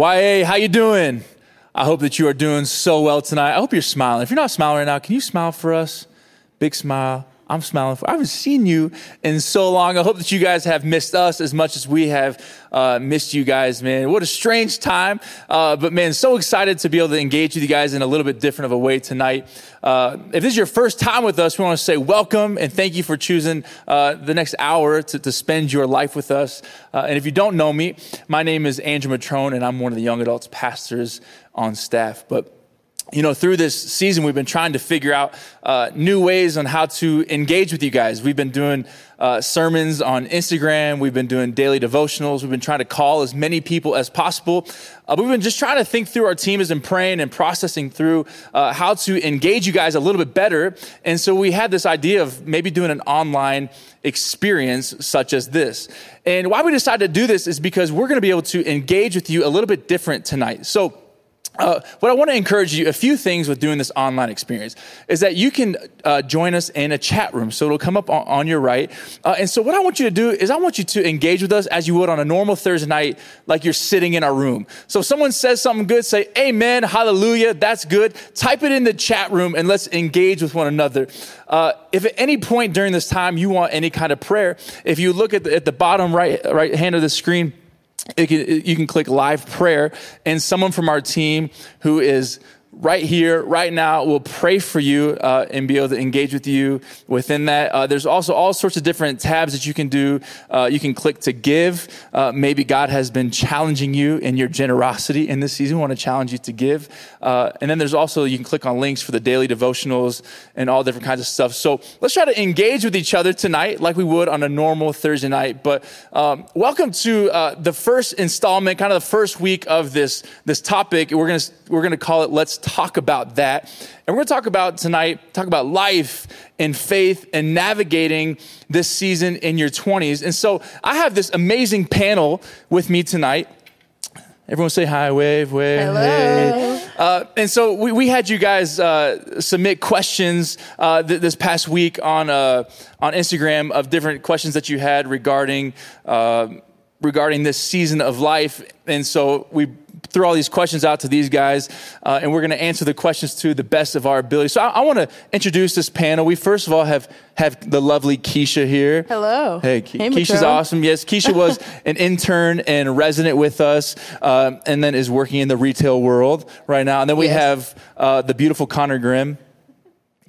YA, how you doing? I hope that you are doing so well tonight. I hope you're smiling. If you're not smiling right now, can you smile for us? Big smile. I'm smiling. I haven't seen you in so long. I hope that you guys have missed us as much as we have missed you guys, man. What a strange time. But man, so excited to be able to engage with you guys in a little bit different of a way tonight. If this is your first time with us, we want to say welcome and thank you for choosing the next hour to spend your life with us. And if you don't know me, my name is Andrew Matrone, and I'm one of the young adults pastors on staff. But you know, through this season, we've been trying to figure out new ways on how to engage with you guys. We've been doing sermons on Instagram. We've been doing daily devotionals. We've been trying to call as many people as possible. We've been just trying to think through our team and praying and processing through how to engage you guys a little bit better. And so we had this idea of maybe doing an online experience such as this. And why we decided to do this is because we're going to be able to engage with you a little bit different tonight. So what I want to encourage you, a few things with doing this online experience, is that you can join us in a chat room. So it'll come up on your right. And so what I want you to do is I want you to engage with us as you would on a normal Thursday night, like you're sitting in our room. So if someone says something good, say, amen, hallelujah, that's good. Type it in the chat room and let's engage with one another. If at any point during this time you want any kind of prayer, if you look at the bottom right hand of the screen, you can click live prayer, and someone from our team who is right here, right now, will pray for you and be able to engage with you within that. There's also all sorts of different tabs that you can do. You can click to give. Maybe God has been challenging you in your generosity in this season. We want to challenge you to give. And then there's also, you can click on links for the daily devotionals and all different kinds of stuff. So let's try to engage with each other tonight like we would on a normal Thursday night. But welcome to the first installment, kind of the first week of this topic. We're going to call it Let's Talk About That. And we're going to talk about tonight, talk about life and faith and navigating this season in your 20s. And so I have this amazing panel with me tonight. Everyone say hi, wave. Hello. Hey. And so we had you guys submit questions this past week on Instagram of different questions that you had regarding this season of life. And so we threw all these questions out to these guys, and we're going to answer the questions to the best of our ability. So I want to introduce this panel. We first of all have the lovely Keisha here. Hello. Hey, Keisha's awesome. Yes, Keisha was an intern and resident with us, and then is working in the retail world right now. And then we have the beautiful Connor Grimm.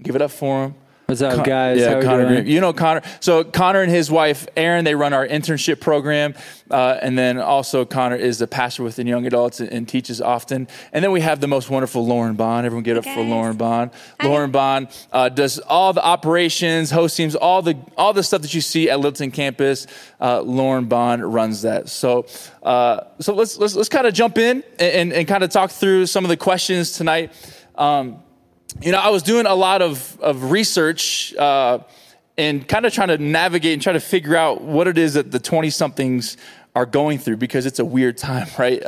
Give it up for him. What's up, guys? Yeah, how Connor Grimm. You know Connor. So Connor and his wife, Erin, they run our internship program. And then also Connor is the pastor within young adults and teaches often. And then we have the most wonderful Lauren Bond. Everyone get up for Lauren Bond. Hi. Lauren Bond does all the operations, host teams, all the stuff that you see at Littleton Campus. Lauren Bond runs that. So let's kind of jump in and kind of talk through some of the questions tonight. You know, I was doing a lot of research and kind of trying to navigate and try to figure out what it is that the 20-somethings are going through, because it's a weird time, right?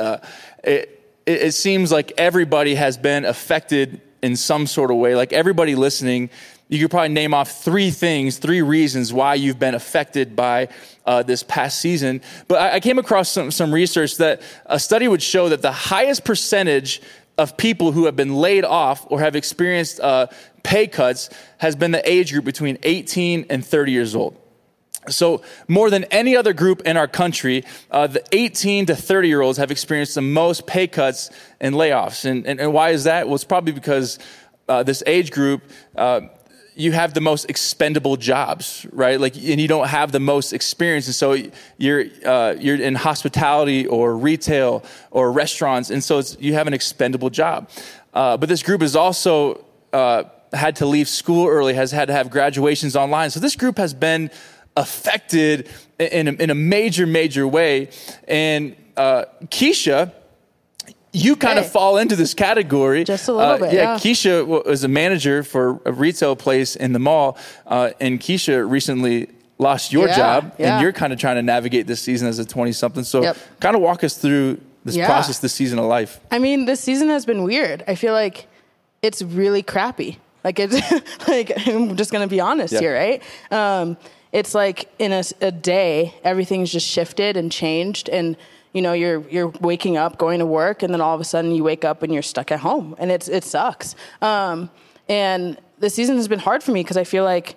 It seems like everybody has been affected in some sort of way. Like everybody listening, you could probably name off three reasons why you've been affected by this past season. But I came across some research that a study would show that the highest percentage of people who have been laid off or have experienced pay cuts has been the age group between 18 and 30 years old. So more than any other group in our country, the 18 to 30-year-olds have experienced the most pay cuts and layoffs. And why is that? Well, it's probably because this age group, you have the most expendable jobs, right? Like, and you don't have the most experience. And so you're in hospitality or retail or restaurants. And so you have an expendable job. But this group is also had to leave school early, has had to have graduations online. So this group has been affected in a major, major way. And Keisha, you kind of fall into this category. Just a little bit, yeah. Keisha was a manager for a retail place in the mall, and Keisha recently lost your job, and you're kind of trying to navigate this season as a 20-something. So kind of walk us through this process, this season of life. I mean, this season has been weird. I feel like it's really crappy. Like, it's I'm just going to be honest here, right? It's like in a day, everything's just shifted and changed, and you know, you're waking up, going to work, and then all of a sudden you wake up and you're stuck at home, and it sucks. And the season has been hard for me because I feel like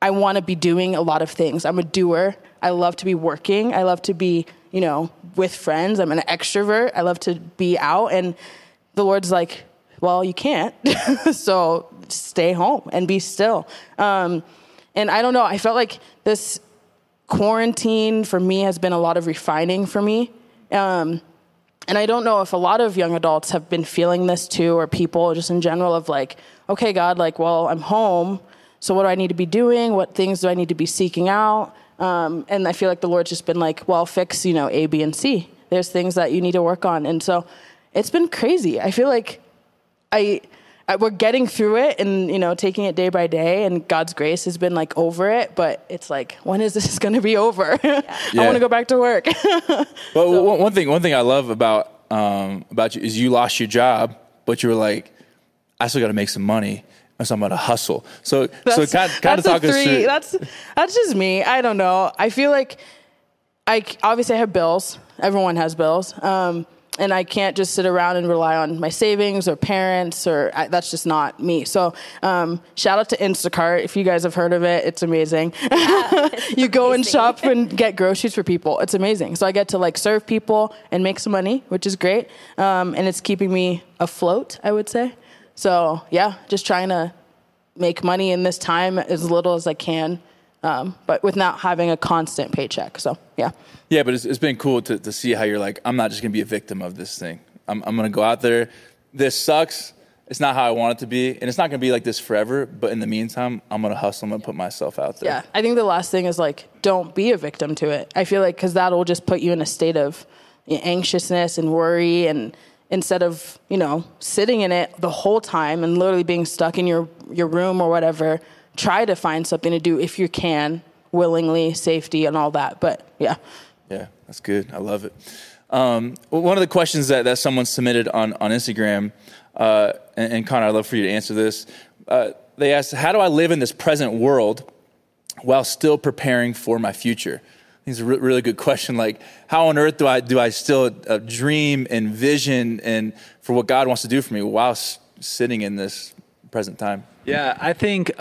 I want to be doing a lot of things. I'm a doer. I love to be working. I love to be, you know, with friends. I'm an extrovert. I love to be out. And the Lord's like, well, you can't. So stay home and be still. And I don't know. I felt like this quarantine for me has been a lot of refining for me. And I don't know if a lot of young adults have been feeling this too, or people just in general of like, okay, God, like, well, I'm home. So what do I need to be doing? What things do I need to be seeking out? And I feel like the Lord's just been like, well, fix, you know, A, B, and C. There's things that you need to work on. And so it's been crazy. I feel like we're getting through it and, you know, taking it day by day, and God's grace has been like over it, but it's like, when is this going to be over? Yeah. I want to go back to work. Well, so. one thing I love about you is you lost your job, but you were like, I still got to make some money. So I'm going to hustle. So kind of talk us through. That's just me. I don't know. I feel like I obviously have bills. Everyone has bills. And I can't just sit around and rely on my savings or parents, that's just not me. So shout out to Instacart. If you guys have heard of it, it's amazing. Yeah, it's you go and shop and get groceries for people. It's amazing. So I get to like serve people and make some money, which is great. And it's keeping me afloat, I would say. So yeah, just trying to make money in this time as little as I can, but with not having a constant paycheck. So yeah. Yeah, but it's been cool to see how you're like, I'm not just gonna be a victim of this thing. I'm gonna go out there. This sucks. It's not how I want it to be, and it's not gonna be like this forever. But in the meantime, I'm gonna hustle. I'm gonna put myself out there. Yeah, I think the last thing is like, don't be a victim to it. I feel like because that'll just put you in a state of anxiousness and worry and. Instead of, you know, sitting in it the whole time and literally being stuck in your room or whatever, try to find something to do if you can, willingly, safety and all that. But yeah. Yeah, that's good. I love it. One of the questions that someone submitted on Instagram, and Connor, I'd love for you to answer this. They asked, how do I live in this present world while still preparing for my future? It's a really good question. Like, how on earth do I still dream and vision and for what God wants to do for me while sitting in this present time? Yeah, I think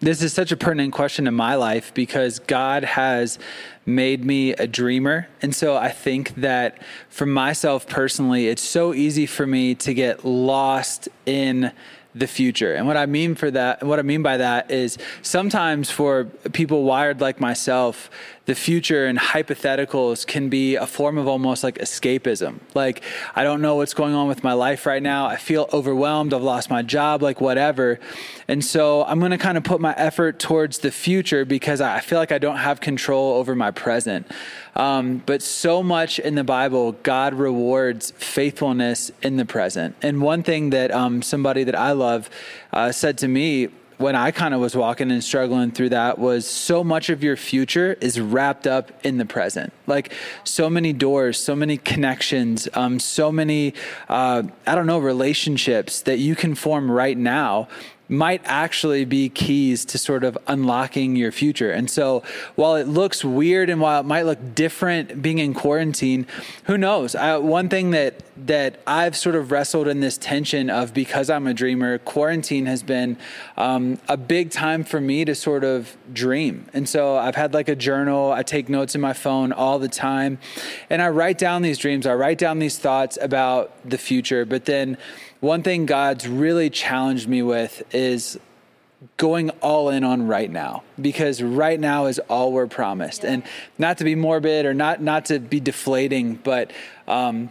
this is such a pertinent question in my life because God has made me a dreamer. And so I think that for myself personally, it's so easy for me to get lost in the future. And what I mean by that is sometimes for people wired like myself, the future and hypotheticals can be a form of almost like escapism. Like, I don't know what's going on with my life right now. I feel overwhelmed. I've lost my job, like whatever. And so I'm going to kind of put my effort towards the future because I feel like I don't have control over my present. But so much in the Bible, God rewards faithfulness in the present. And one thing that somebody that I love said to me when I kind of was walking and struggling through that was, so much of your future is wrapped up in the present. Like, so many doors, so many connections, so many, relationships that you can form right now might actually be keys to sort of unlocking your future. And so while it looks weird and while it might look different being in quarantine, who knows? One thing that I've sort of wrestled in this tension of, because I'm a dreamer, quarantine has been a big time for me to sort of dream. And so I've had like a journal. I take notes in my phone all the time, and I write down these dreams. I write down these thoughts about the future. But then one thing God's really challenged me with is going all in on right now, because right now is all we're promised. Yeah. And not to be morbid or not to be deflating, but man,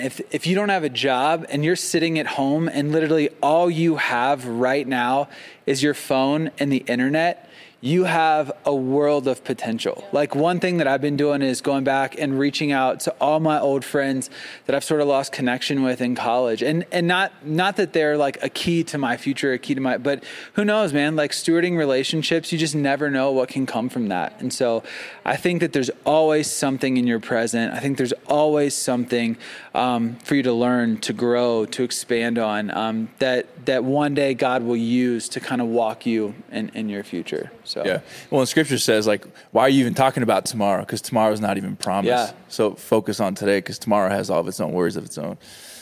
if you don't have a job and you're sitting at home and literally all you have right now is your phone and the internet, you have a world of potential. Like, one thing that I've been doing is going back and reaching out to all my old friends that I've sort of lost connection with in college. And not that they're like a key to my future, but who knows, man, like, stewarding relationships, you just never know what can come from that. And so I think that there's always something in your present. I think there's always something for you to learn, to grow, to expand on, that one day God will use to kind of walk you in your future. So So yeah. Well, and Scripture says, like, why are you even talking about tomorrow? Because tomorrow is not even promised. Yeah. So focus on today, because tomorrow has all of its own worries of its own.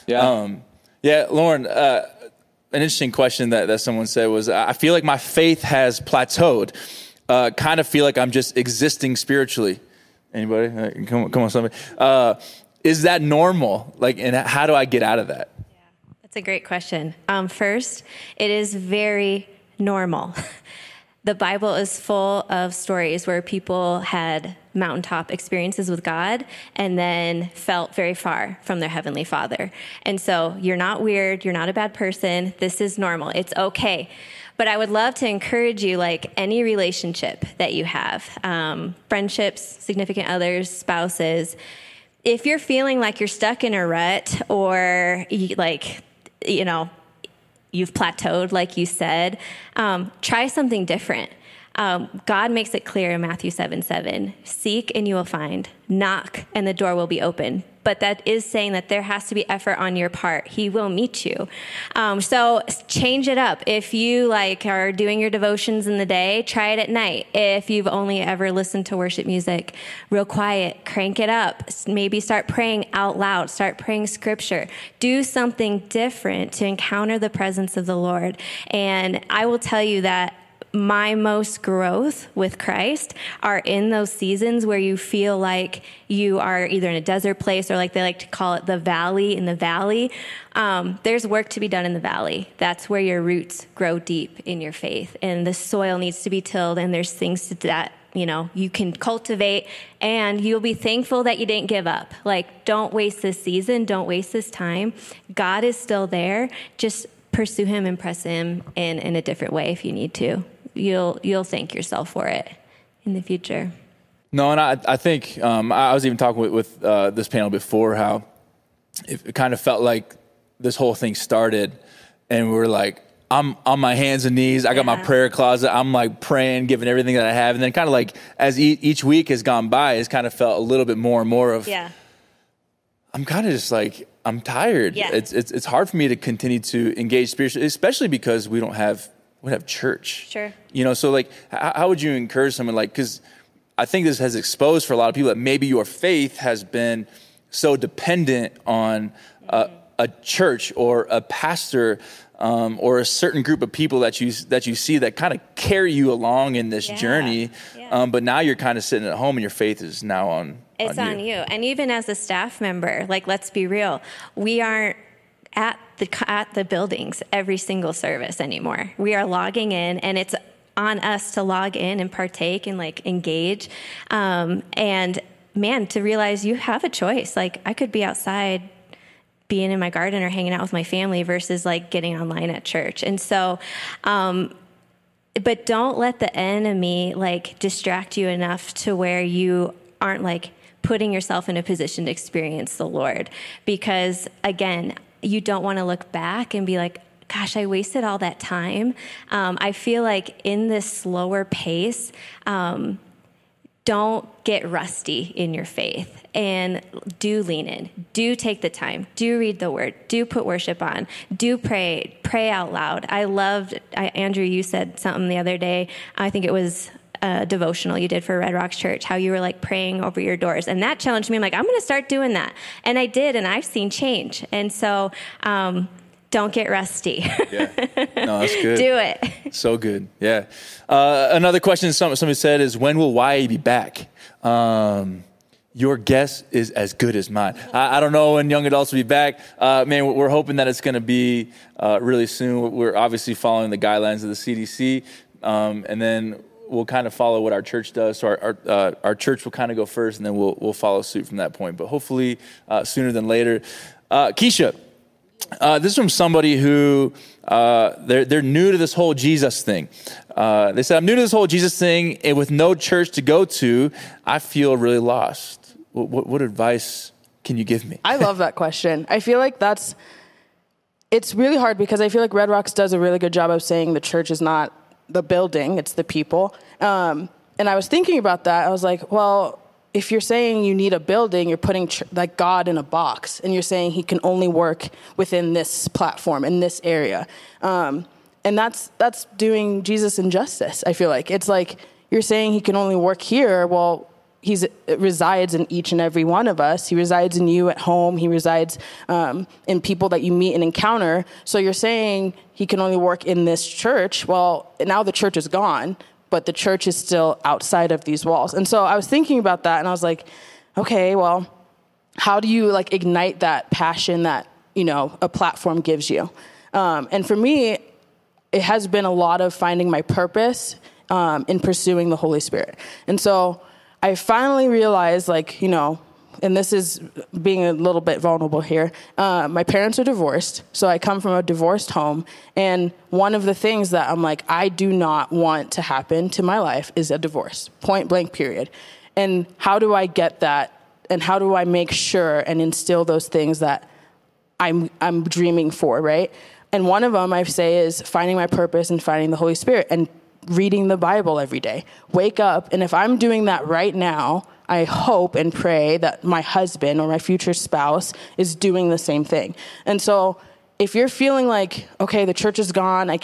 Yeah. Yeah, Lauren, an interesting question that someone said was, I feel like my faith has plateaued. Kind of feel like I'm just existing spiritually. Anybody? Come on, somebody. Is that normal? Like, and how do I get out of that? Yeah, that's a great question. First, it is very normal. The Bible is full of stories where people had mountaintop experiences with God and then felt very far from their Heavenly Father. And so you're not weird. You're not a bad person. This is normal. It's okay. But I would love to encourage you, like any relationship that you have, friendships, significant others, spouses, if you're feeling like you're stuck in a rut or like, you know, you've plateaued, like you said, try something different. God makes it clear in Matthew 7:7, seek and you will find, knock and the door will be open. But that is saying that there has to be effort on your part. He will meet you. So change it up. If you like are doing your devotions in the day, try it at night. If you've only ever listened to worship music, real quiet, crank it up. Maybe start praying out loud. Start praying scripture. Do something different to encounter the presence of the Lord. And I will tell you that my most growth with Christ are in those seasons where you feel like you are either in a desert place or, like they like to call it, the valley. In the valley, there's work to be done in the valley. That's where your roots grow deep in your faith, and the soil needs to be tilled, and there's things that, you know, you can cultivate, and you'll be thankful that you didn't give up. Like, don't waste this season. Don't waste this time. God is still there. Just pursue him and press him in a different way if you need to. You'll thank yourself for it in the future. No, and I think I was even talking with this panel before how it kind of felt like this whole thing started, and we were like, I'm on my hands and knees. I got my prayer closet. I'm like praying, giving everything that I have, and then kind of like as each week has gone by, it's kind of felt a little bit more and more of I'm kind of just like, I'm tired. Yeah. It's hard for me to continue to engage spiritually, especially because we don't have. We have church. Sure. You know, so like, how would you encourage someone? Like, because I think this has exposed for a lot of people that maybe your faith has been so dependent on a church or a pastor or a certain group of people that you see that kind of carry you along in this journey. Yeah. But now you're kind of sitting at home and your faith is now on you. And even as a staff member, like, let's be real, we aren't at the buildings every single service anymore. We are logging in, and it's on us to log in and partake and like engage. And man, to realize you have a choice. Like, I could be outside being in my garden or hanging out with my family versus like getting online at church. And so, but don't let the enemy like distract you enough to where you aren't like putting yourself in a position to experience the Lord. Because again, you don't want to look back and be like, gosh, I wasted all that time. I feel like in this slower pace, don't get rusty in your faith, and do lean in, do take the time, do read the word, do put worship on, do pray out loud. I loved, Andrew, you said something the other day. I think it was devotional you did for Red Rocks Church, how you were like praying over your doors. And that challenged me. I'm like, I'm going to start doing that. And I did, and I've seen change. And so don't get rusty. Yeah. No, that's good. Do it. So good. Yeah. Another question somebody said is, when will YA be back? Your guess is as good as mine. I don't know when young adults will be back. Man, we're hoping that it's going to be really soon. We're obviously following the guidelines of the CDC. And then we'll kind of follow what our church does. So our church will kind of go first, and then we'll follow suit from that point. But hopefully sooner than later. Keisha, this is from somebody who they're new to this whole Jesus thing. They said, I'm new to this whole Jesus thing, and with no church to go to, I feel really lost. What advice can you give me? I love that question. I feel like it's really hard, because I feel like Red Rocks does a really good job of saying the church is not the building, it's the people. And I was thinking about that. I was like, well, if you're saying you need a building, you're putting like God in a box, and you're saying he can only work within this platform, in this area. And that's doing Jesus injustice, I feel like. It's like, you're saying he can only work here. Well, he resides in each and every one of us. He resides in you at home. He resides in people that you meet and encounter. So you're saying he can only work in this church. Well, now the church is gone, but the church is still outside of these walls. And so I was thinking about that, and I was like, okay, well, how do you like ignite that passion that, you know, a platform gives you? And for me, it has been a lot of finding my purpose in pursuing the Holy Spirit. And so I finally realized, like, you know, and this is being a little bit vulnerable here. My parents are divorced, so I come from a divorced home. And one of the things that I'm like, I do not want to happen to my life is a divorce, point blank, period. And how do I get that? And how do I make sure and instill those things that I'm dreaming for, right? And one of them I say is finding my purpose and finding the Holy Spirit and reading the Bible every day. Wake up, and if I'm doing that right now, I hope and pray that my husband or my future spouse is doing the same thing. And so if you're feeling like, okay, the church is gone, I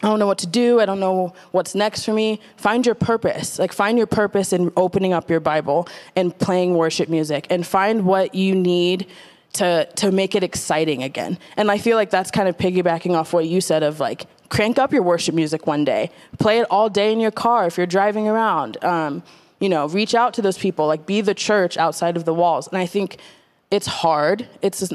don't know what to do, I don't know what's next for me, find your purpose. Like, find your purpose in opening up your Bible and playing worship music, and find what you need to make it exciting again. And I feel like that's kind of piggybacking off what you said of, like, crank up your worship music one day. Play it all day in your car if you're driving around. You know, reach out to those people. Like, be the church outside of the walls. And I think it's hard.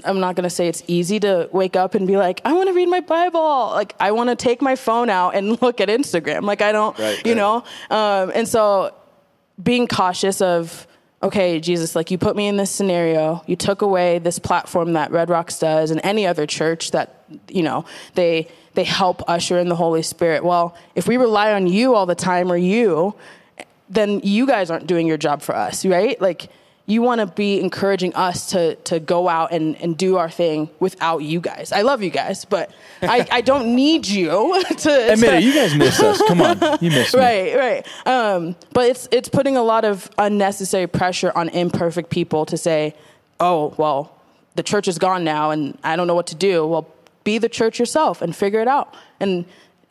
I'm not going to say it's easy to wake up and be like, I want to read my Bible. Like, I want to take my phone out and look at Instagram. Like, I don't, you know. And so being cautious of, okay, Jesus, like, you put me in this scenario. You took away this platform that Red Rocks does and any other church that, you know, they help usher in the Holy Spirit. Well, if we rely on you all the time, or you, then you guys aren't doing your job for us, right? Like, you want to be encouraging us to go out and do our thing without you guys. I love you guys, but I don't need you to. Admit it, you guys miss us. Come on, you miss me. Right. But it's putting a lot of unnecessary pressure on imperfect people to say, oh, well, the church is gone now and I don't know what to do. Well, be the church yourself and figure it out. And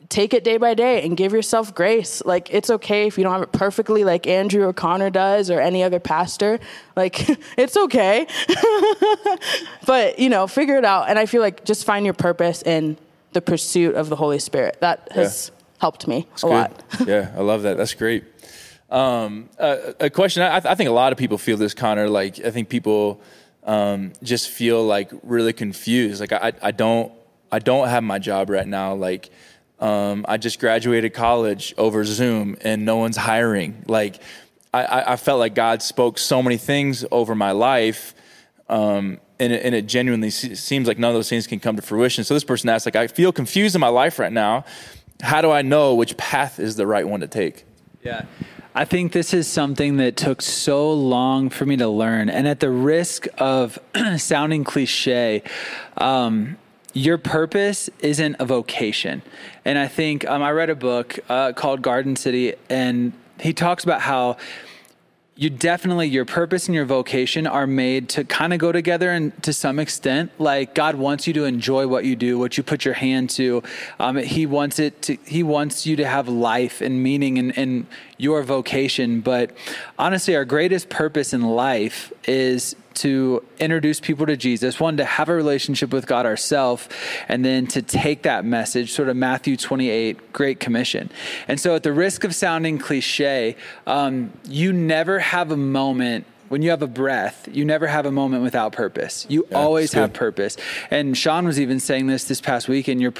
take it day by day and give yourself grace. Like, it's okay if you don't have it perfectly like Andrew or Connor does or any other pastor. Like, it's okay. But, you know, figure it out. And I feel like just find your purpose in the pursuit of the Holy Spirit. That has helped me a lot. Yeah, I love that. That's great. A question, I think a lot of people feel this, Connor. Like, I think people just feel like really confused. Like, I don't have my job right now. Like, I just graduated college over Zoom and no one's hiring. Like, I felt like God spoke so many things over my life. And it genuinely seems like none of those things can come to fruition. So this person asked, like, I feel confused in my life right now. How do I know which path is the right one to take? Yeah. I think this is something that took so long for me to learn. And at the risk of sounding cliche, your purpose isn't a vocation. And I think I read a book called Garden City, and he talks about how your purpose and your vocation are made to kind of go together, and to some extent, like, God wants you to enjoy what you do, what you put your hand to. He wants you to have life and meaning in your vocation. But honestly, our greatest purpose in life is to introduce people to Jesus, one, to have a relationship with God ourselves, and then to take that message, sort of Matthew 28, Great Commission. And so at the risk of sounding cliche, you never have a moment when you have a breath, you never have a moment without purpose. You always have purpose. And Sean was even saying this past weekend, your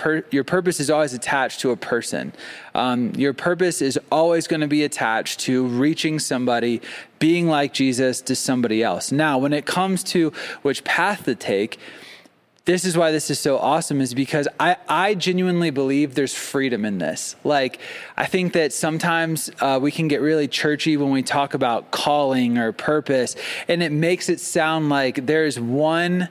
purpose is always attached to a person. Your purpose is always going to be attached to reaching somebody, being like Jesus to somebody else. Now, when it comes to which path to take, this is why this is so awesome, is because I genuinely believe there's freedom in this. Like, I think that sometimes we can get really churchy when we talk about calling or purpose, and it makes it sound like there's one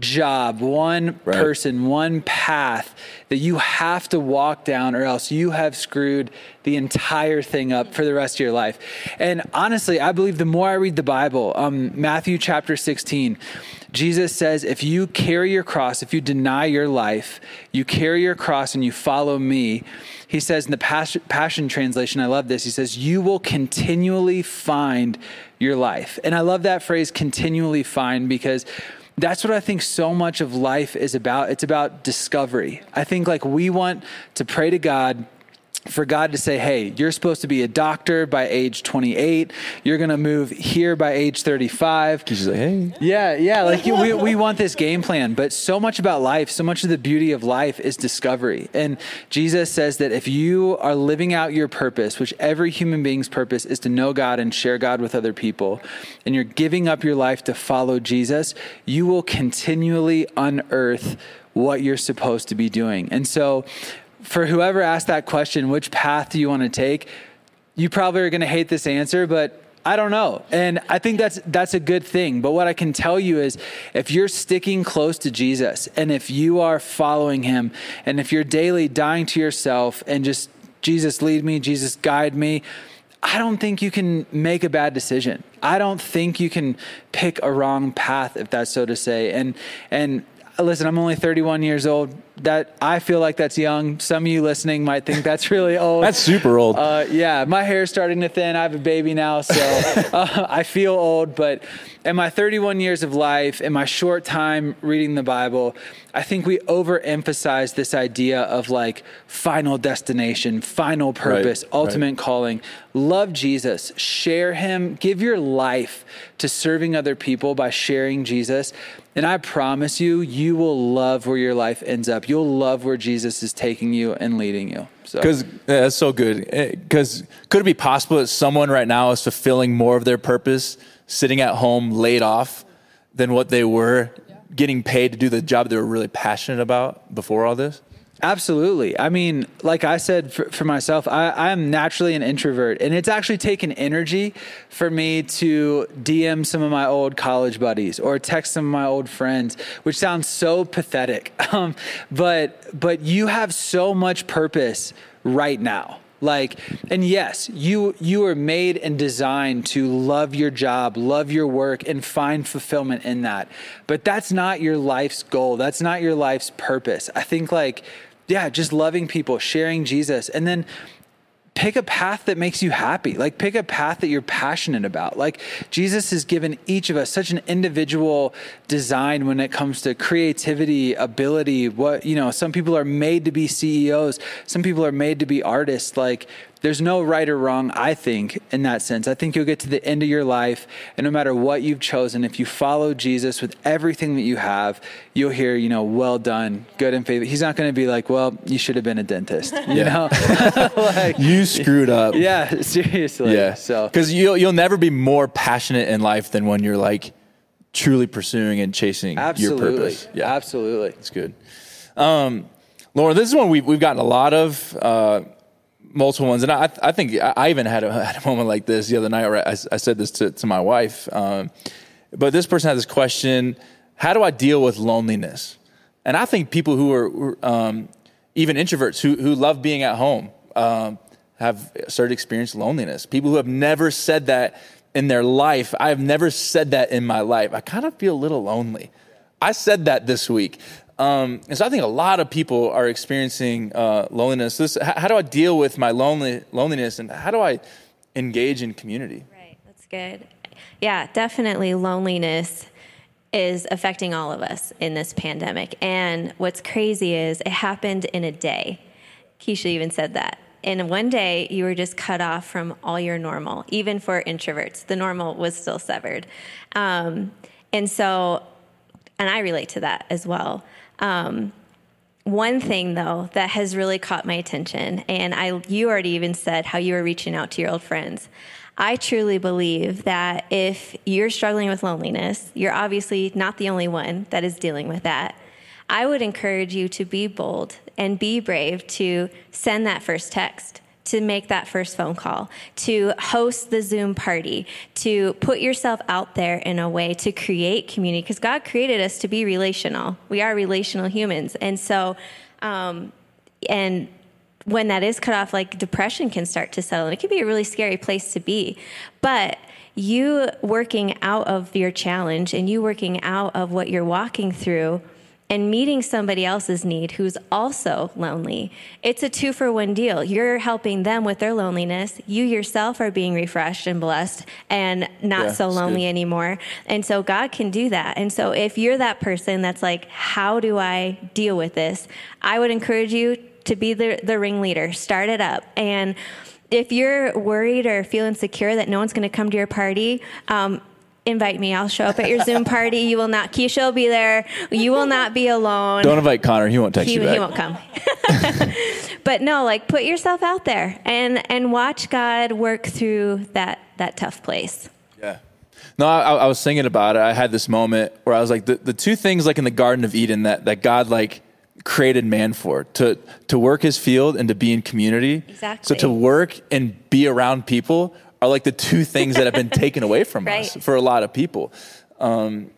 job, one right. person, one path that you have to walk down, or else you have screwed the entire thing up for the rest of your life. And honestly, I believe the more I read the Bible, Matthew chapter 16, Jesus says, if you carry your cross, if you deny your life, you carry your cross and you follow me. He says in the Passion Translation, I love this. He says, you will continually find your life. And I love that phrase, continually find, because that's what I think so much of life is about. It's about discovery. I think like we want to pray to God for God to say, hey, you're supposed to be a doctor by age 28. You're going to move here by age 35. He's like, hey. Yeah. Like we want this game plan, but so much about life, so much of the beauty of life is discovery. And Jesus says that if you are living out your purpose, which every human being's purpose is to know God and share God with other people, and you're giving up your life to follow Jesus, you will continually unearth what you're supposed to be doing. And so for whoever asked that question, which path do you want to take? You probably are going to hate this answer, but I don't know. And I think that's a good thing. But what I can tell you is if you're sticking close to Jesus, and if you are following him, and if you're daily dying to yourself and just, Jesus, lead me, Jesus, guide me, I don't think you can make a bad decision. I don't think you can pick a wrong path, if that's so to say. And listen, I'm only 31 years old. That I feel like that's young. Some of you listening might think that's really old. That's super old. Yeah, my hair is starting to thin. I have a baby now, so I feel old. But in my 31 years of life, in my short time reading the Bible, I think we overemphasize this idea of like final destination, final purpose, right, ultimate calling. Love Jesus, share him, give your life to serving other people by sharing Jesus. And I promise you, you will love where your life ends up. You'll love where Jesus is taking you and leading you. Because that's so good. Because could it be possible that someone right now is fulfilling more of their purpose, sitting at home laid off, than what they were getting paid to do the job they were really passionate about before all this? Absolutely. I mean, like I said, for myself, I am naturally an introvert, and it's actually taken energy for me to DM some of my old college buddies or text some of my old friends, which sounds so pathetic. But you have so much purpose right now. Like, and yes, you are made and designed to love your job, love your work, and find fulfillment in that. But that's not your life's goal. That's not your life's purpose. I think like, yeah, just loving people, sharing Jesus, and then pick a path that makes you happy. Like pick a path that you're passionate about. Like Jesus has given each of us such an individual design when it comes to creativity, ability, what, you know, some people are made to be CEOs. Some people are made to be artists. Like there's no right or wrong, I think, in that sense. I think you'll get to the end of your life, and no matter what you've chosen, if you follow Jesus with everything that you have, you'll hear, you know, well done, good and faithful. He's not going to be like, well, you should have been a dentist, you know? Like, you screwed up. Yeah, seriously. Yeah. So, because you'll never be more passionate in life than when you're like truly pursuing and chasing your purpose. Yeah, absolutely. It's good. Lauren, this is one we've gotten a lot of, multiple ones. And I think I even had a moment like this the other night where I said this to my wife. But this person had this question: how do I deal with loneliness? And I think people who are, even introverts who love being at home, have started to experience loneliness. People who have never said that in their life. I have never said that in my life. I kind of feel a little lonely. I said that this week. And so I think a lot of people are experiencing loneliness. So how do I deal with my loneliness, and how do I engage in community? Right, that's good. Yeah, definitely loneliness is affecting all of us in this pandemic. And what's crazy is it happened in a day. Keisha even said that. In one day, you were just cut off from all your normal, even for introverts. The normal was still severed. And I relate to that as well. One thing, though, that has really caught my attention, and you already even said how you were reaching out to your old friends. I truly believe that if you're struggling with loneliness, you're obviously not the only one that is dealing with that. I would encourage you to be bold and be brave to send that first text, to make that first phone call, to host the Zoom party, to put yourself out there in a way to create community, because God created us to be relational. We are relational humans. And so, and when that is cut off, like, depression can start to settle, and it can be a really scary place to be. But you working out of your challenge and you working out of what you're walking through and meeting somebody else's need who's also lonely, it's a 2-for-1 deal. You're helping them with their loneliness. You yourself are being refreshed and blessed and not so lonely anymore. And so God can do that. And so if you're that person that's like, how do I deal with this? I would encourage you to be the ringleader. Start it up. And if you're worried or feel insecure that no one's going to come to your party, invite me. I'll show up at your Zoom party. You will not. Keisha will be there. You will not be alone. Don't invite Connor. He won't text you back. He won't come. But no, like, put yourself out there and watch God work through that tough place. Yeah. No, I was thinking about it. I had this moment where I was like, the two things, like, in the Garden of Eden that God, like, created man for, to work his field and to be in community. Exactly. So to work and be around people are like the two things that have been taken away from us for a lot of people. And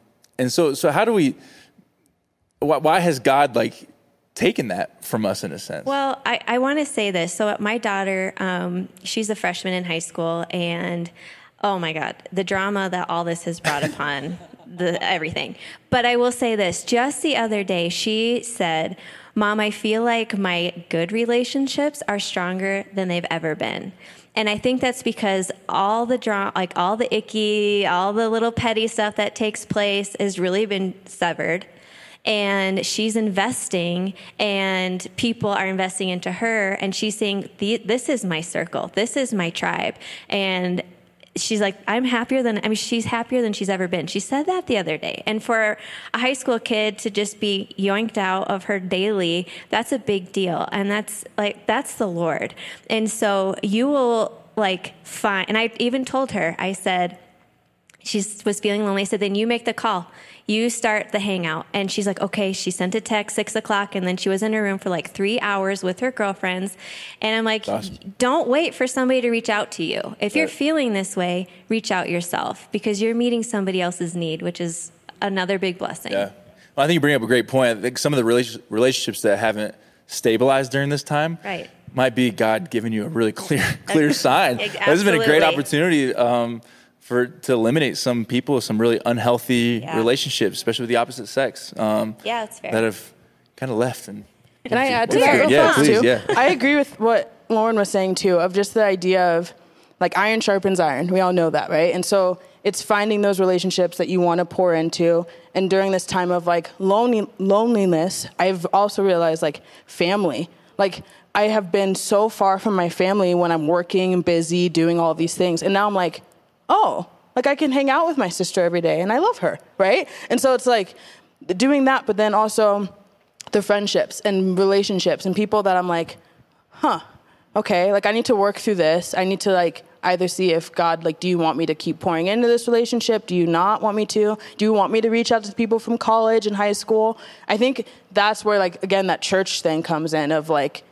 so how do we, why has God, like, taken that from us in a sense? Well, I want to say this. So my daughter, she's a freshman in high school, and oh my God, the drama that all this has brought upon everything. But I will say this, just the other day, she said, Mom, I feel like my good relationships are stronger than they've ever been. And I think that's because all the drama, like all the icky, all the little petty stuff that takes place has really been severed. And she's investing, and people are investing into her. And she's saying, this is my circle. This is my tribe. And she's like, she's happier than she's ever been. She said that the other day. And for a high school kid to just be yoinked out of her daily, that's a big deal. And that's the Lord. And so you will, like, find, and I even told her, I said, she was feeling lonely. I said, then you make the call. You start the hangout. And she's like, okay. She sent a text 6:00, and then she was in her room for like 3 hours with her girlfriends. And I'm like, don't wait for somebody to reach out to you. If you're feeling this way, reach out yourself, because you're meeting somebody else's need, which is another big blessing. Yeah. Well, I think you bring up a great point. I think some of the relationships that haven't stabilized during this time might be God giving you a really clear sign. This has been a great opportunity. To eliminate some people, some really unhealthy relationships, especially with the opposite sex, it's fair, that have kind of left. And can I add to that? Yeah, please. Yeah. I agree with what Lauren was saying too, of just the idea of, like, iron sharpens iron. We all know that, right? And so it's finding those relationships that you want to pour into. And during this time of, like, loneliness, I've also realized, like, family. Like, I have been so far from my family when I'm working and busy doing all these things, and now I'm like, oh, like, I can hang out with my sister every day and I love her, right? And so it's like doing that, but then also the friendships and relationships and people that I'm like, okay, like, I need to work through this. I need to, like, either see if God, like, do you want me to keep pouring into this relationship? Do you not want me to? Do you want me to reach out to people from college and high school? I think that's where, like, again, that church thing comes in of, like,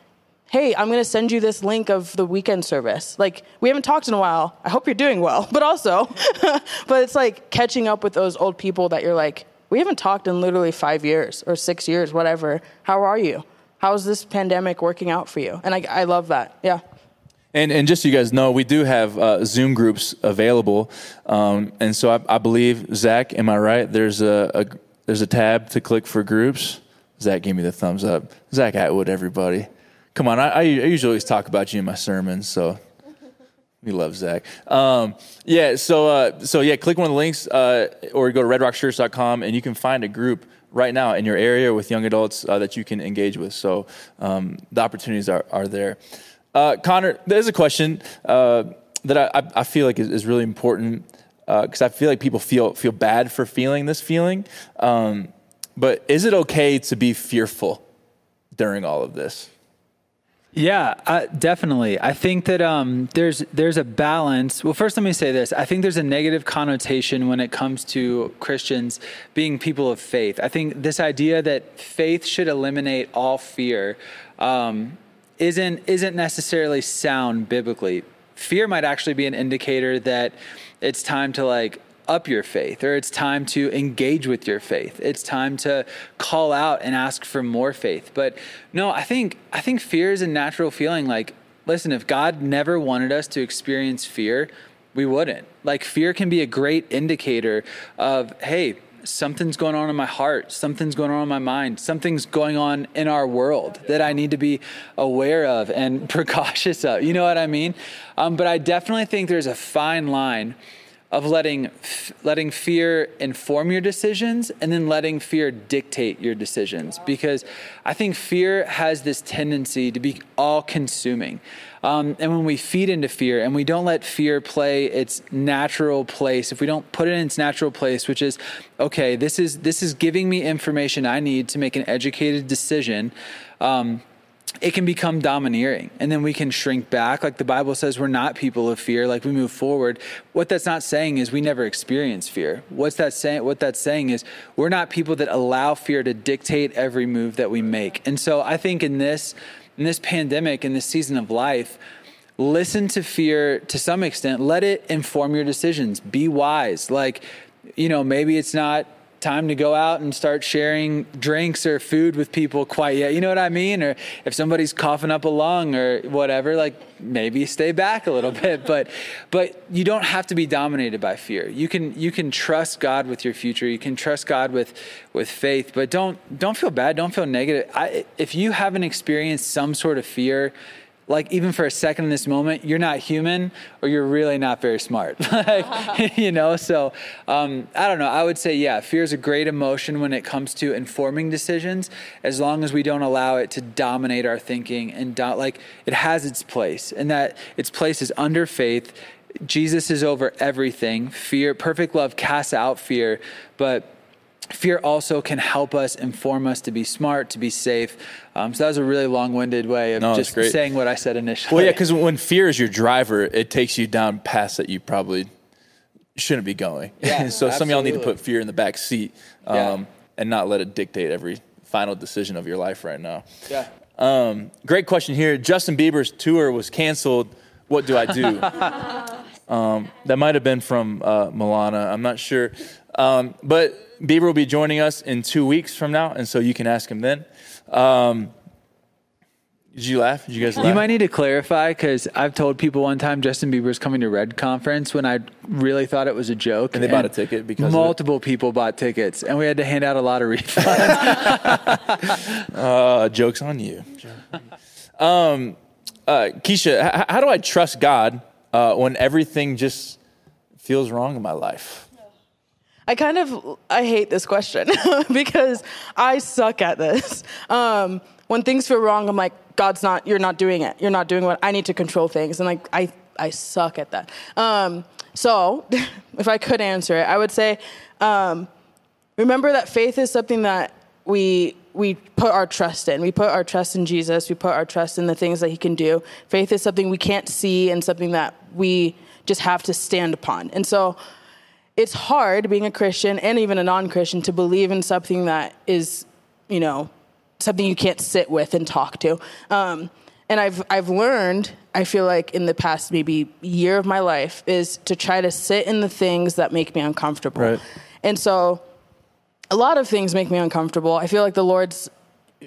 hey, I'm going to send you this link of the weekend service. Like, we haven't talked in a while. I hope you're doing well. But also, but it's like catching up with those old people that you're like, we haven't talked in literally 5 years or 6 years, whatever. How are you? How's this pandemic working out for you? And I love that. Yeah. And just so you guys know, we do have Zoom groups available. And so I believe, Zach, am I right? There's a tab to click for groups. Zach gave me the thumbs up. Zach Atwood, everybody. Come on, I usually always talk about you in my sermons, so we love Zach. Click one of the links or go to redrockchurch.com, and you can find a group right now in your area with young adults that you can engage with. So the opportunities are there. Connor, there's a question that I feel like is really important, because I feel like people feel bad for feeling this feeling. But is it okay to be fearful during all of this? Yeah, definitely. I think that there's a balance. Well, first let me say this. I think there's a negative connotation when it comes to Christians being people of faith. I think this idea that faith should eliminate all fear isn't necessarily sound biblically. Fear might actually be an indicator that it's time to like up your faith, or it's time to engage with your faith. It's time to call out and ask for more faith. But no, I think fear is a natural feeling. Like, listen, if God never wanted us to experience fear, we wouldn't. Like, fear can be a great indicator of, hey, something's going on in my heart. Something's going on in my mind. Something's going on in our world that I need to be aware of and precautious of. You know what I mean? But I definitely think there's a fine line of letting fear inform your decisions and then letting fear dictate your decisions. Because I think fear has this tendency to be all consuming. And when we feed into fear and we don't let fear play its natural place, if we don't put it in its natural place, which is, okay, this is giving me information I need to make an educated decision, it can become domineering, and then we can shrink back. Like the Bible says, we're not people of fear. Like, we move forward. What that's not saying is we never experience fear. What that's saying is we're not people that allow fear to dictate every move that we make. And so I think in this pandemic, in this season of life, listen to fear to some extent, let it inform your decisions, be wise. Like, you know, maybe it's not time to go out and start sharing drinks or food with people quite yet. You know what I mean? Or if somebody's coughing up a lung or whatever, like maybe stay back a little bit, but you don't have to be dominated by fear. You can trust God with your future. You can trust God with faith, but don't feel bad. Don't feel negative. If you haven't experienced some sort of fear, like even for a second in this moment, you're not human, or you're really not very smart. Like, you know, so I don't know. I would say, yeah, fear is a great emotion when it comes to informing decisions, as long as we don't allow it to dominate our thinking. And like, it has its place, and that its place is under faith. Jesus is over everything. Fear, perfect love casts out fear, but fear also can help us, inform us to be smart, to be safe. So that was a really long-winded way of just saying what I said initially. Well, yeah, because when fear is your driver, it takes you down paths that you probably shouldn't be going. Yeah, so absolutely. Some of y'all need to put fear in the back seat and not let it dictate every final decision of your life right now. Yeah. Great question here. Justin Bieber's tour was canceled. What do I do? That might have been from Milana. I'm not sure. But Bieber will be joining us in 2 weeks from now, and so you can ask him then. Did you laugh? Did you guys laugh? You might need to clarify, because I've told people one time Justin Bieber's coming to Red Conference when I really thought it was a joke. And they bought a ticket because multiple people bought tickets, and we had to hand out a lot of refunds. Joke's on you. Keisha, how do I trust God when everything just feels wrong in my life? I hate this question because I suck at this. When things feel wrong, I'm like, God's not, you're not doing it. You're not doing what I need to control things. And like, I suck at that. So if I could answer it, I would say, remember that faith is something that we put our trust in. We put our trust in Jesus. We put our trust in the things that he can do. Faith is something we can't see and something that we just have to stand upon. And so, it's hard being a Christian and even a non-Christian to believe in something that is, you know, something you can't sit with and talk to. And I've learned, I feel like in the past maybe year of my life, is to try to sit in the things that make me uncomfortable. Right. And so a lot of things make me uncomfortable. I feel like the Lord's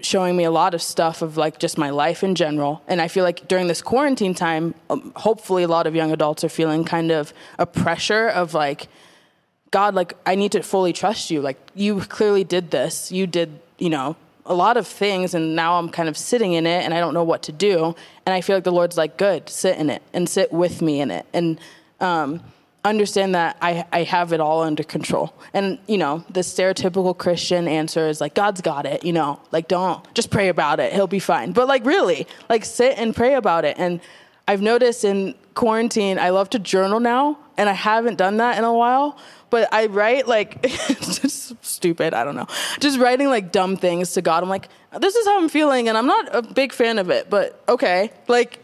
showing me a lot of stuff of like just my life in general. And I feel like during this quarantine time, hopefully a lot of young adults are feeling kind of a pressure of like, God, like, I need to fully trust you. Like, you clearly did this. You did, you know, a lot of things, and now I'm kind of sitting in it, and I don't know what to do. And I feel like the Lord's like, good, sit in it, and sit with me in it, and understand that I have it all under control. And, you know, the stereotypical Christian answer is like, God's got it, you know, like, don't, just pray about it. He'll be fine. But, like, really, like, sit and pray about it. And I've noticed in quarantine, I love to journal now, and I haven't done that in a while. But I write like, just stupid, I don't know. Just writing like dumb things to God. I'm like, this is how I'm feeling, and I'm not a big fan of it, but okay. Like,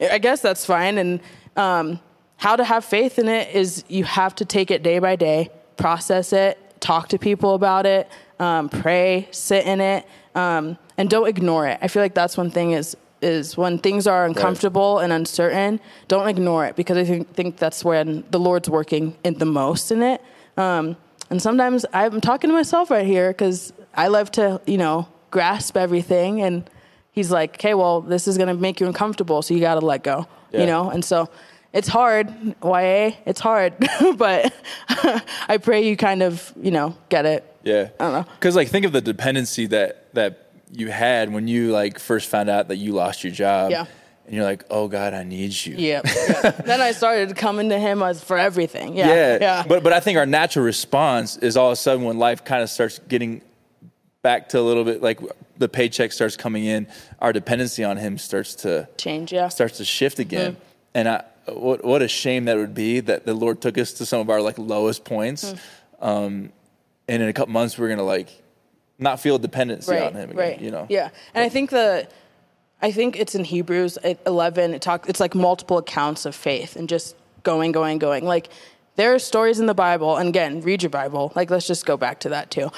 I guess that's fine. And how to have faith in it is you have to take it day by day, process it, talk to people about it, pray, sit in it, and don't ignore it. I feel like that's one thing is is when things are uncomfortable and uncertain, don't ignore it, because I think that's when the Lord's working in the most in it. And sometimes I'm talking to myself right here, because I love to, grasp everything. And he's like, okay, well, this is going to make you uncomfortable, so you got to let go, And so it's hard, YA, it's hard. But I pray you kind of, get it. Yeah. I don't know. Because, think of the dependency that you had when you, first found out that you lost your job. Yeah. And you're like, oh, God, I need you. Yeah. Then I started coming to him for everything. Yeah. But I think our natural response is all of a sudden when life kind of starts getting back to a little bit, the paycheck starts coming in, our dependency on him starts to change, starts to shift again. Mm. And what a shame that would be that the Lord took us to some of our, lowest points. Mm. And in a couple months, we're going to, not feel dependency on him again, Yeah. And I think I think it's in Hebrews 11, it's multiple accounts of faith and just going. There are stories in the Bible, and again, read your Bible. Let's just go back to that too.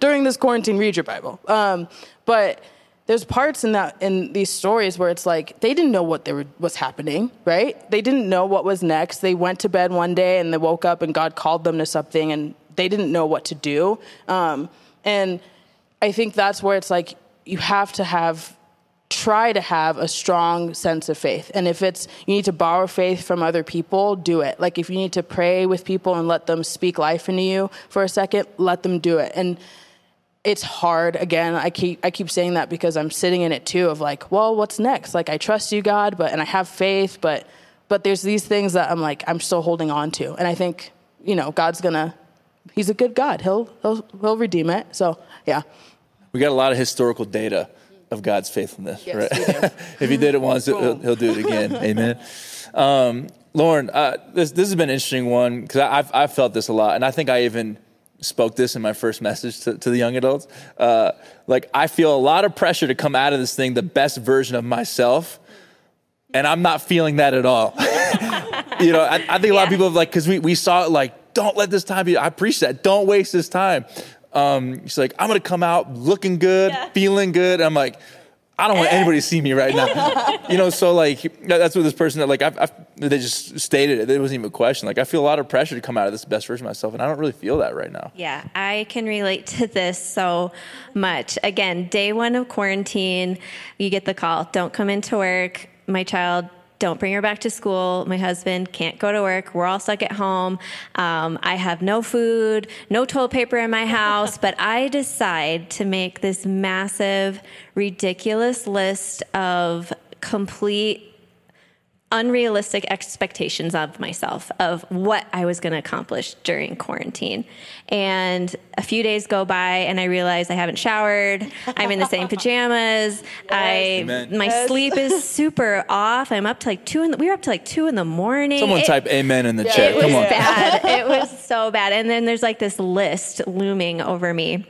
During this quarantine, read your Bible. But there's parts in these stories where it's they didn't know what was happening, right? They didn't know what was next. They went to bed one day and they woke up and God called them to something and they didn't know what to do. And I think that's where it's you have to try to have a strong sense of faith. And if it's, you need to borrow faith from other people, do it. If you need to pray with people and let them speak life into you for a second, let them do it. And it's hard. Again, I keep saying that because I'm sitting in it too of what's next? I trust you, God, but, and I have faith, but there's these things that I'm still holding on to. And I think, God's he's a good God. He'll redeem it. So yeah. We got a lot of historical data of God's faithfulness, yes, right? If he did it once, he'll do it again. Amen. Lauren, this has been an interesting one because I've felt this a lot, and I think I even spoke this in my first message to the young adults. I feel a lot of pressure to come out of this thing the best version of myself, and I'm not feeling that at all. I think a lot of people have because we saw it don't let this time be. I preached that. Don't waste this time. She's like, I'm going to come out looking good, feeling good. And I'm like, I don't want anybody to see me right now. That's what this person, they just stated it. It wasn't even a question. I feel a lot of pressure to come out of this best version of myself, and I don't really feel that right now. Yeah, I can relate to this so much. Again, day one of quarantine, you get the call, don't come into work. My child, don't bring her back to school. My husband can't go to work. We're all stuck at home. I have no food, no toilet paper in my house, but I decide to make this massive, ridiculous list of complete unrealistic expectations of myself of what I was going to accomplish during quarantine. And a few days go by and I realize I haven't showered. I'm in the same pajamas. Yes. Sleep is super off. I'm up to we were up to 2 a.m. Someone type amen in the chat. It was bad. It was so bad. And then there's this list looming over me.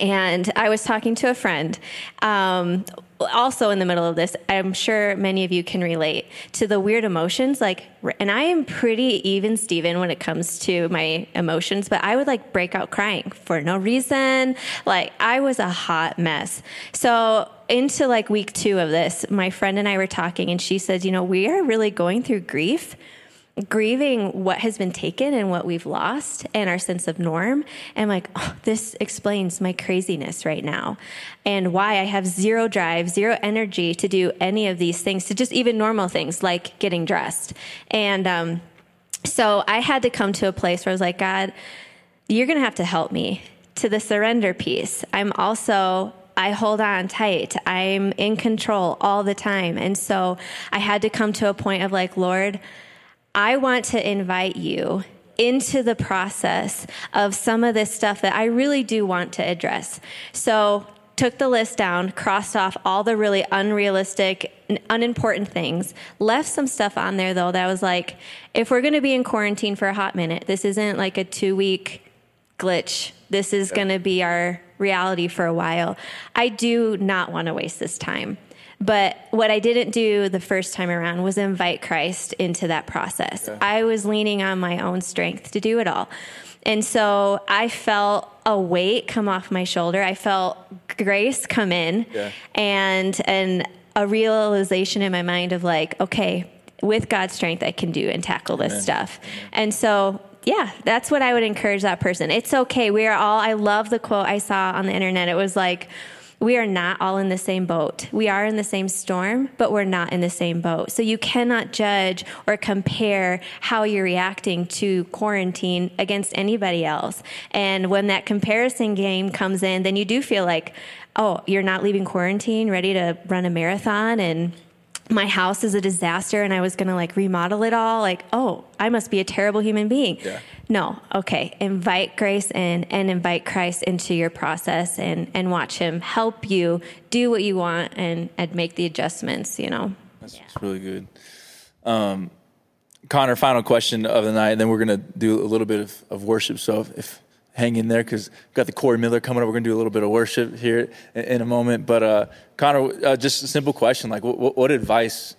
And I was talking to a friend, also in the middle of this. I'm sure many of you can relate to the weird emotions. And I am pretty even Steven when it comes to my emotions, but I would break out crying for no reason. I was a hot mess. So into week 2 of this, my friend and I were talking and she said, we are really going through grieving what has been taken and what we've lost and our sense of norm. And this explains my craziness right now and why I have zero drive, zero energy to do any of these things, to just even normal things like getting dressed. And so I had to come to a place where I was like, God, you're going to have to help me to the surrender piece. I hold on tight. I'm in control all the time. And so I had to come to a point of Lord, I want to invite you into the process of some of this stuff that I really do want to address. So took the list down, crossed off all the really unrealistic and unimportant things, left some stuff on there though that was if we're going to be in quarantine for a hot minute, this isn't a 2-week glitch. This is going to be our reality for a while. I do not want to waste this time. But what I didn't do the first time around was invite Christ into that process. Okay. I was leaning on my own strength to do it all. And so I felt a weight come off my shoulder. I felt grace come in and a realization in my mind of like, okay, with God's strength, I can do and tackle this stuff. And so, yeah, that's what I would encourage that person. It's okay. We are all, I love the quote I saw on the internet. It was like, we are not all in the same boat. We are in the same storm, but we're not in the same boat. So you cannot judge or compare how you're reacting to quarantine against anybody else. And when that comparison game comes in, then you do feel like, oh, you're not leaving quarantine, ready to run a marathon, and my house is a disaster and I was going to like remodel it all. Like, oh, I must be a terrible human being. Yeah. No. Okay. Invite grace in and invite Christ into your process and watch him help you do what you want and make the adjustments, you know? That's really good. Connor, final question of the night, and then we're going to do a little bit of worship. So if hang in there, because we've got the Corey Miller coming up. We're going to do a little bit of worship here in a moment. But Connor, just a simple question. Like, what advice,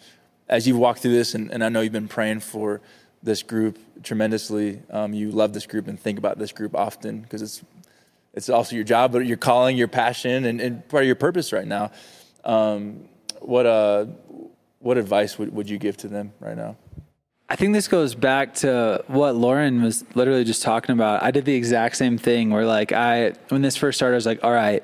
as you've walked through this, and I know you've been praying for this group tremendously. You love this group and think about this group often because it's also your job, but your calling, your passion, and part of your purpose right now. What advice would you give to them right now? I think this goes back to what Lauren was literally just talking about. I did the exact same thing where like when this first started, I was like, all right,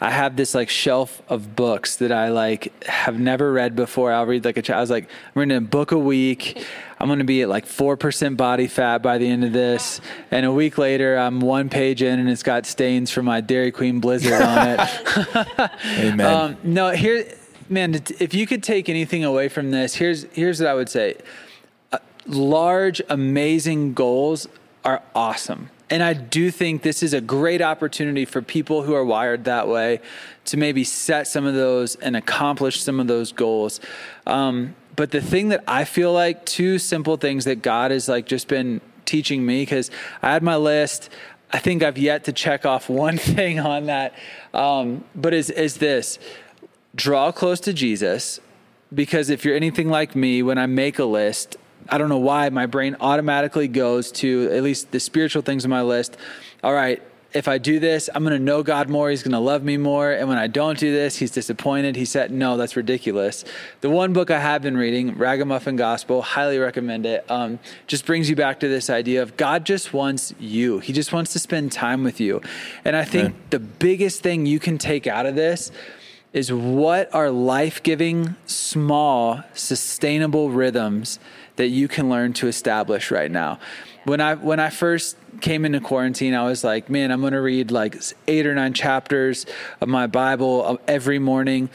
I have this like shelf of books that I like have never read before. I'll read like a child. I was like, I'm reading a book a week. I'm going to be at like 4% body fat by the end of this. And a week later, I'm one page in and it's got stains from my Dairy Queen Blizzard on it. Amen. Man, if you could take anything away from this, here's what I would say. Large, amazing goals are awesome. And I do think this is a great opportunity for people who are wired that way to maybe set some of those and accomplish some of those goals. But the thing that I feel like, two simple things that God has like just been teaching me, because I had my list. I think I've yet to check off one thing on that. But is this: draw close to Jesus, because if you're anything like me, when I make a list, I don't know why my brain automatically goes to at least the spiritual things on my list. All right, if I do this, I'm going to know God more. He's going to love me more. And when I don't do this, he's disappointed. He said, no, that's ridiculous. The one book I have been reading, Ragamuffin Gospel, highly recommend it. Just brings you back to this idea of God just wants you. He just wants to spend time with you. And I think the biggest thing you can take out of this is, what are life-giving, small, sustainable rhythms that you can learn to establish right now? When I first came into quarantine, I was like, man, I'm going to read like 8 or 9 chapters of my Bible every morning.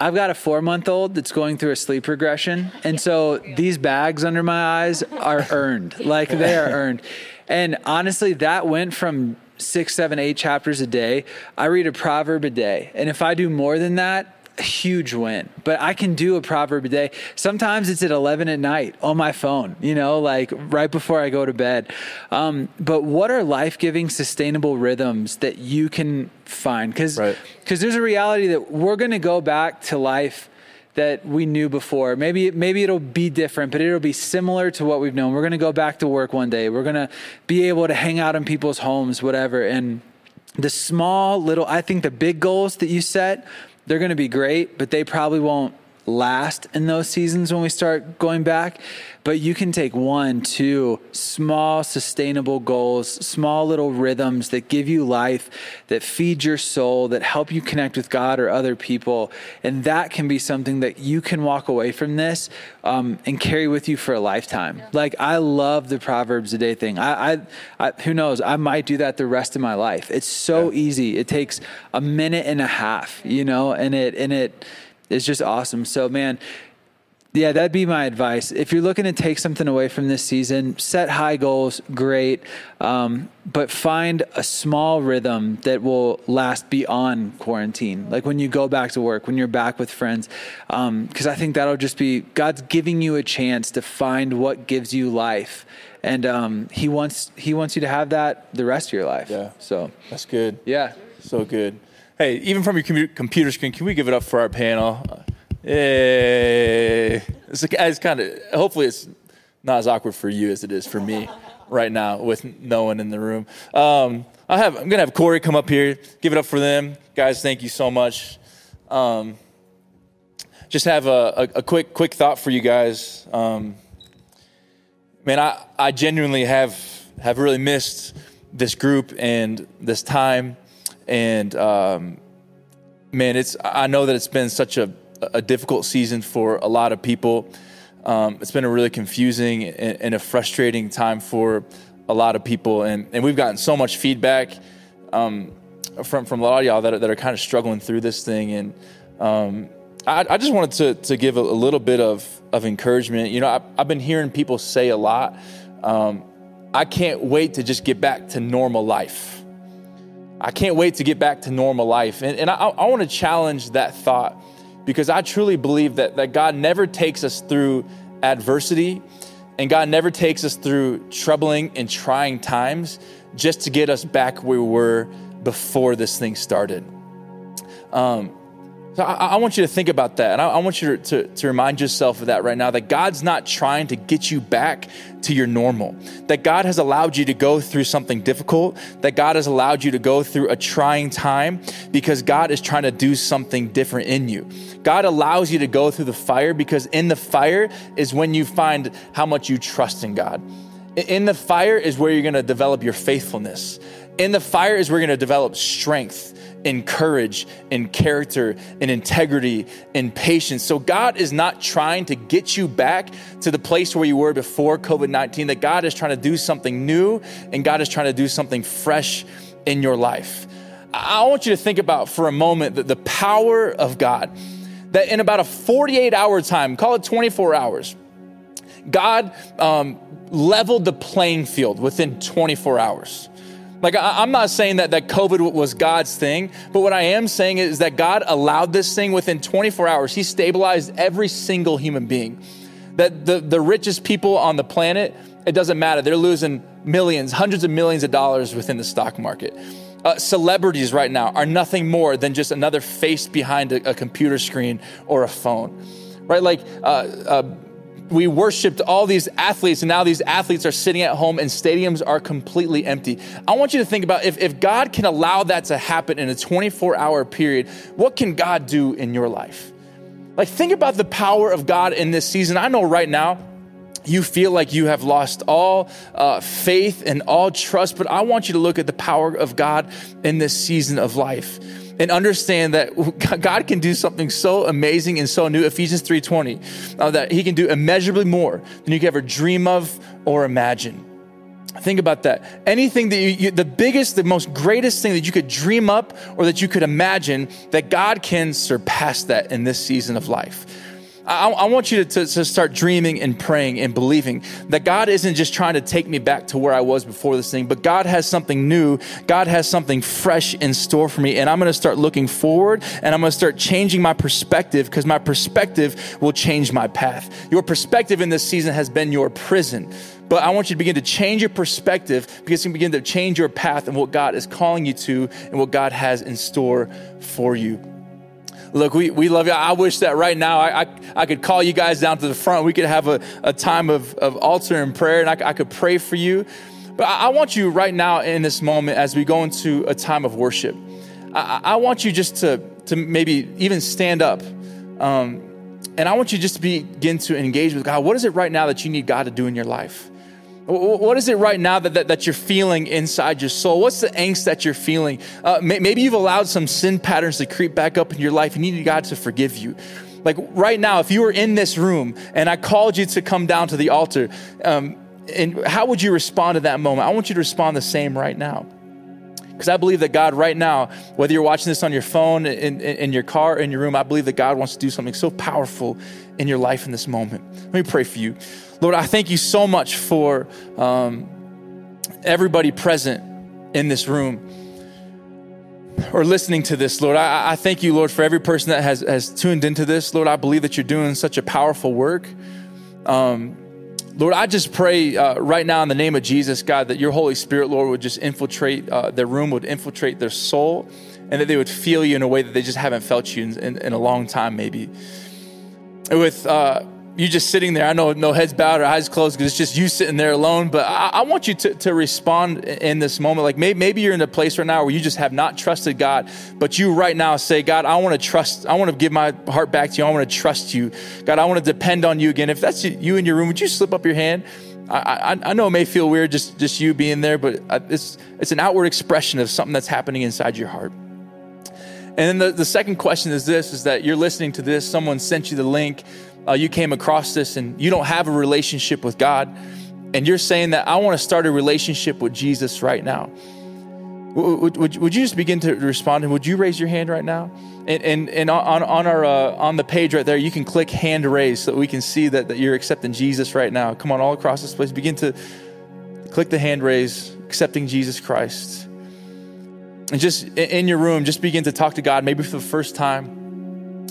I've got a 4-month-old that's going through a sleep regression. And so these bags under my eyes are earned, like they are earned. And honestly, that went from 6, 7, 8 chapters a day. I read a proverb a day. And if I do more than that, a huge win. But I can do a proverb a day. Sometimes it's at 11 at night on my phone, you know, like right before I go to bed. But what are life-giving, sustainable rhythms that you can find? Because there's a reality that we're going to go back to life that we knew before. Maybe it'll be different, but it'll be similar to what we've known. We're going to go back to work one day. We're going to be able to hang out in people's homes, whatever. And the small little, I think the big goals that you set, they're going to be great, but they probably won't last in those seasons when we start going back. But you can take 1, 2 small, sustainable goals, small little rhythms that give you life, that feed your soul, that help you connect with God or other people. And that can be something that you can walk away from this and carry with you for a lifetime. Yeah. Like, I love the Proverbs a day thing. I who knows, I might do that the rest of my life. It's so easy. It takes a minute and a half, you know, and it it's just awesome. So, man, yeah, that'd be my advice. If you're looking to take something away from this season, set high goals, great. But find a small rhythm that will last beyond quarantine. Like when you go back to work, when you're back with friends, because I think that'll just be, God's giving you a chance to find what gives you life. And he wants you to have that the rest of your life. Yeah. So that's good. Yeah. So good. Hey, even from your computer screen, can we give it up for our panel? Hey, it's kind of, hopefully it's not as awkward for you as it is for me right now with no one in the room. I'm gonna have Corey come up here, give it up for them, guys. Thank you so much. just have a quick thought for you guys. Man, I genuinely have really missed this group and this time. And man, I know that it's been such a difficult season for a lot of people. It's been a really confusing and a frustrating time for a lot of people. And we've gotten so much feedback from a lot of y'all that are kind of struggling through this thing. And I just wanted to give a little bit of encouragement. You know, I've been hearing people say a lot, I can't wait to just get back to normal life. I can't wait to get back to normal life. And I want to challenge that thought, because I truly believe that God never takes us through adversity, and God never takes us through troubling and trying times just to get us back where we were before this thing started. So I want you to think about that. And I want you to remind yourself of that right now, that God's not trying to get you back to your normal, that God has allowed you to go through something difficult, that God has allowed you to go through a trying time because God is trying to do something different in you. God allows you to go through the fire because in the fire is when you find how much you trust in God. In the fire is where you're going to develop your faithfulness. In the fire is where you're going to develop strength and courage and character and integrity and patience. So God is not trying to get you back to the place where you were before COVID-19, that God is trying to do something new and God is trying to do something fresh in your life. I want you to think about for a moment the power of God, that in about a 48-hour time, call it 24 hours, God leveled the playing field within 24 hours. Like, I'm not saying that COVID was God's thing, but what I am saying is that God allowed this thing within 24 hours. He stabilized every single human being. That the richest people on the planet, it doesn't matter. They're losing millions, hundreds of millions of dollars within the stock market. Celebrities right now are nothing more than just another face behind a computer screen or a phone, right? Like, we worshiped all these athletes, and now these athletes are sitting at home and stadiums are completely empty. I want you to think about if God can allow that to happen in a 24-hour period, what can God do in your life? Like, think about the power of God in this season. I know right now you feel like you have lost all faith and all trust, but I want you to look at the power of God in this season of life. And understand that God can do something so amazing and so new. Ephesians 3:20, that he can do immeasurably more than you could ever dream of or imagine. Think about that. Anything that the biggest, the most greatest thing that you could dream up or that you could imagine, that God can surpass that in this season of life. I want you to start dreaming and praying and believing that God isn't just trying to take me back to where I was before this thing, but God has something new. God has something fresh in store for me. And I'm going to start looking forward, and I'm going to start changing my perspective, because my perspective will change my path. Your perspective in this season has been your prison, but I want you to begin to change your perspective, because you can begin to change your path and what God is calling you to and what God has in store for you. Look, we love you. I wish that right now I could call you guys down to the front. We could have a time of altar and prayer, and I could pray for you. But I want you right now in this moment, as we go into a time of worship, I want you just to maybe even stand up. And I want you just to begin to engage with God. What is it right now that you need God to do in your life? What is it right now that you're feeling inside your soul? What's the angst that you're feeling? Maybe you've allowed some sin patterns to creep back up in your life and you need God to forgive you. Like right now, if you were in this room and I called you to come down to the altar, and how would you respond to that moment? I want you to respond the same right now. Because I believe that God right now, whether you're watching this on your phone, in your car, in your room, I believe that God wants to do something so powerful in your life in this moment. Let me pray for you. Lord, I thank you so much for everybody present in this room or listening to this, Lord. I thank you, Lord, for every person that has tuned into this. Lord, I believe that you're doing such a powerful work. Lord, I just pray right now in the name of Jesus, God, that your Holy Spirit, Lord, would just infiltrate their room, would infiltrate their soul, and that they would feel you in a way that they just haven't felt you in a long time, maybe. With you just sitting there. I know no heads bowed or eyes closed because it's just you sitting there alone. But I want you to respond in this moment. Like maybe you're in a place right now where you just have not trusted God, but you right now say, God, I want to trust. I want to give my heart back to you. I want to trust you. God, I want to depend on you again. If that's you in your room, would you slip up your hand? I know it may feel weird, just you being there, but it's an outward expression of something that's happening inside your heart. And then the second question is this, is that you're listening to this, someone sent you the link, you came across this and you don't have a relationship with God. And you're saying that I want to start a relationship with Jesus right now. Would you just begin to respond? And would you raise your hand right now? And on the page right there, you can click hand raise so that we can see that you're accepting Jesus right now. Come on, all across this place, begin to click the hand raise, accepting Jesus Christ. And just in your room, just begin to talk to God, maybe for the first time.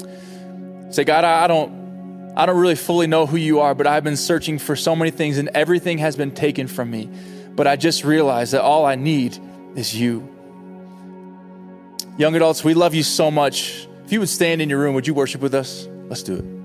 Say, God, I don't really fully know who you are, but I've been searching for so many things and everything has been taken from me. But I just realized that all I need is you. Young adults, we love you so much. If you would stand in your room, would you worship with us? Let's do it.